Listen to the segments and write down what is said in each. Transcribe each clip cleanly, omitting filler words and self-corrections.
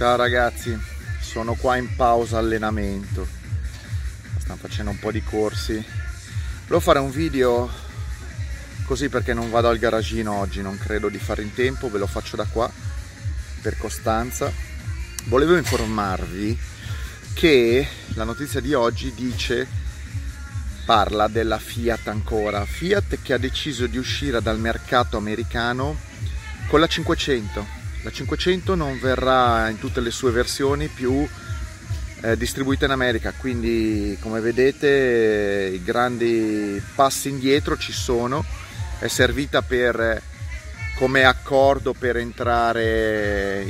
Ciao ragazzi, sono qua in pausa allenamento, stanno facendo un po' di corsi. Volevo fare un video così perché non vado al garagino oggi, non credo di fare in tempo, ve lo faccio da qua per costanza. Volevo informarvi che la notizia di oggi parla della Fiat ancora. Fiat che ha deciso di uscire dal mercato americano con la 500. La 500 non verrà in tutte le sue versioni più distribuita in America, quindi come vedete i grandi passi indietro ci sono. È servita come accordo per entrare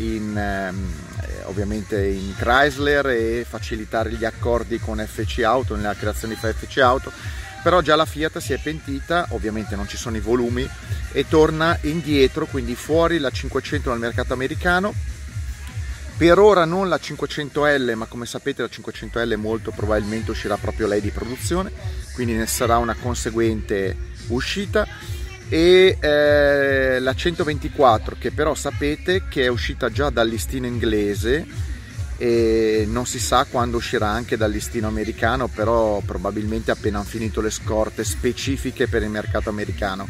ovviamente in Chrysler e facilitare gli accordi con FC Auto, nella creazione di FC Auto, però già la Fiat si è pentita, ovviamente non ci sono i volumi e torna indietro, quindi fuori la 500 dal mercato americano. Per ora non la 500L, ma come sapete la 500L molto probabilmente uscirà proprio lei di produzione, quindi ne sarà una conseguente uscita. E la 124, che però sapete che è uscita già dal listino inglese e non si sa quando uscirà anche dal listino americano, però probabilmente appena hanno finito le scorte specifiche per il mercato americano.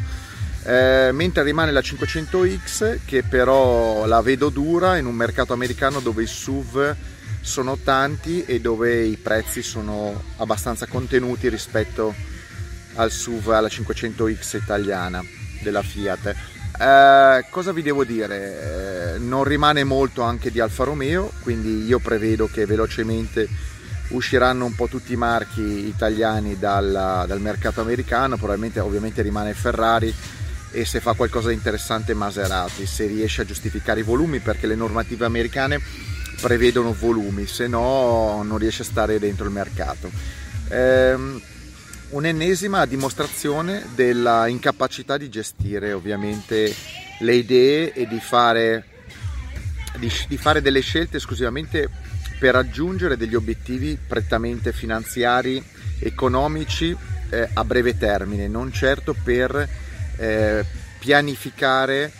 Mentre rimane la 500X, che però la vedo dura in un mercato americano dove i SUV sono tanti e dove i prezzi sono abbastanza contenuti rispetto al SUV, alla 500X italiana della Fiat. Cosa vi devo dire? Non rimane molto anche di Alfa Romeo, quindi io prevedo che velocemente usciranno un po' tutti i marchi italiani dal mercato americano. Probabilmente ovviamente rimane Ferrari e, se fa qualcosa di interessante, Maserati, se riesce a giustificare i volumi, perché le normative americane prevedono volumi, se no non riesce a stare dentro il mercato. Un'ennesima dimostrazione della incapacità di gestire ovviamente le idee e di fare delle scelte esclusivamente per raggiungere degli obiettivi prettamente finanziari, economici, a breve termine, non certo per pianificare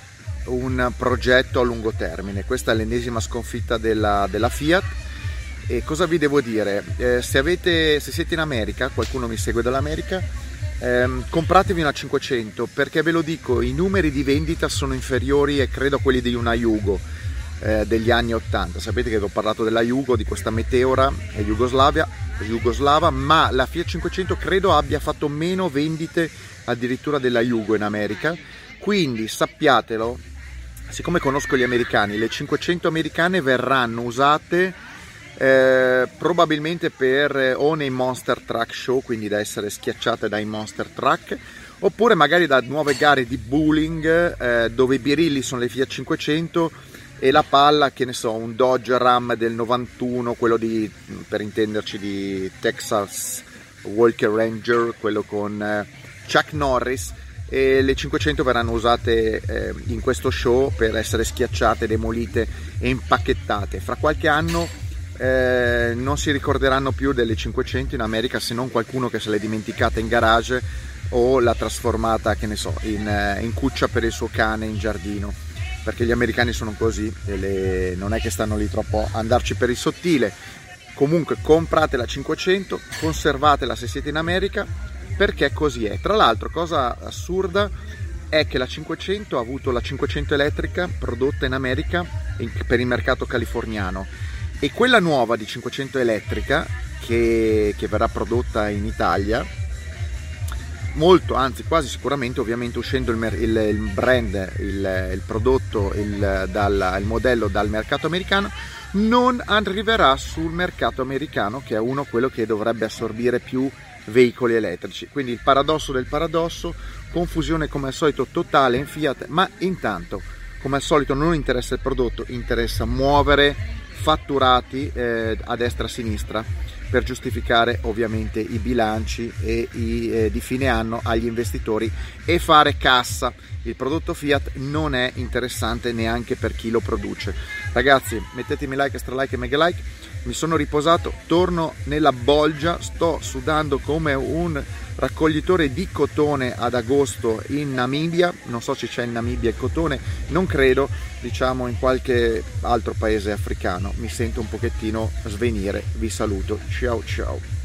un progetto a lungo termine. Questa è l'ennesima sconfitta della Fiat. E cosa vi devo dire? Se siete in America, qualcuno mi segue dall'America, compratevi una 500, perché ve lo dico, i numeri di vendita sono inferiori, e credo, a quelli di una Yugo degli anni 80. Sapete che vi ho parlato della Yugo, di questa meteora jugoslava, ma la Fiat 500 credo abbia fatto meno vendite addirittura della Yugo in America. Quindi sappiatelo, siccome conosco gli americani, le 500 americane verranno usate probabilmente o nei monster truck show, quindi da essere schiacciate dai monster truck, oppure magari da nuove gare di bowling dove i birilli sono le Fiat 500 e la palla, che ne so, un Dodge Ram del 91, quello per intenderci di Texas Walker Ranger, quello con Chuck Norris, e le 500 verranno usate in questo show per essere schiacciate, demolite e impacchettate. Fra qualche anno non si ricorderanno più delle 500 in America, se non qualcuno che se l'è dimenticata in garage o l'ha trasformata, che ne so, in cuccia per il suo cane in giardino, perché gli americani sono così, non è che stanno lì troppo a andarci per il sottile. Comunque comprate la 500, conservatela se siete in America, perché così è. Tra l'altro, cosa assurda è che la 500 ha avuto la 500 elettrica prodotta in America per il mercato californiano, e quella nuova di 500 elettrica che verrà prodotta in Italia, molto, anzi quasi sicuramente, ovviamente uscendo il brand, il prodotto, il modello dal mercato americano, non arriverà sul mercato americano, che è quello che dovrebbe assorbire più veicoli elettrici. Quindi il paradosso del paradosso, confusione come al solito totale in Fiat, ma intanto come al solito non interessa il prodotto, interessa muovere fatturati a destra e a sinistra per giustificare ovviamente i bilanci e di fine anno agli investitori e fare cassa. Il prodotto Fiat non è interessante neanche per chi lo produce. Ragazzi, mettetemi like, stralike e mega like. mi sono riposato, torno nella bolgia, sto sudando come un raccoglitore di cotone ad agosto in Namibia, non so se c'è in Namibia il cotone, non credo, diciamo in qualche altro paese africano, mi sento un pochettino svenire, vi saluto, ciao ciao.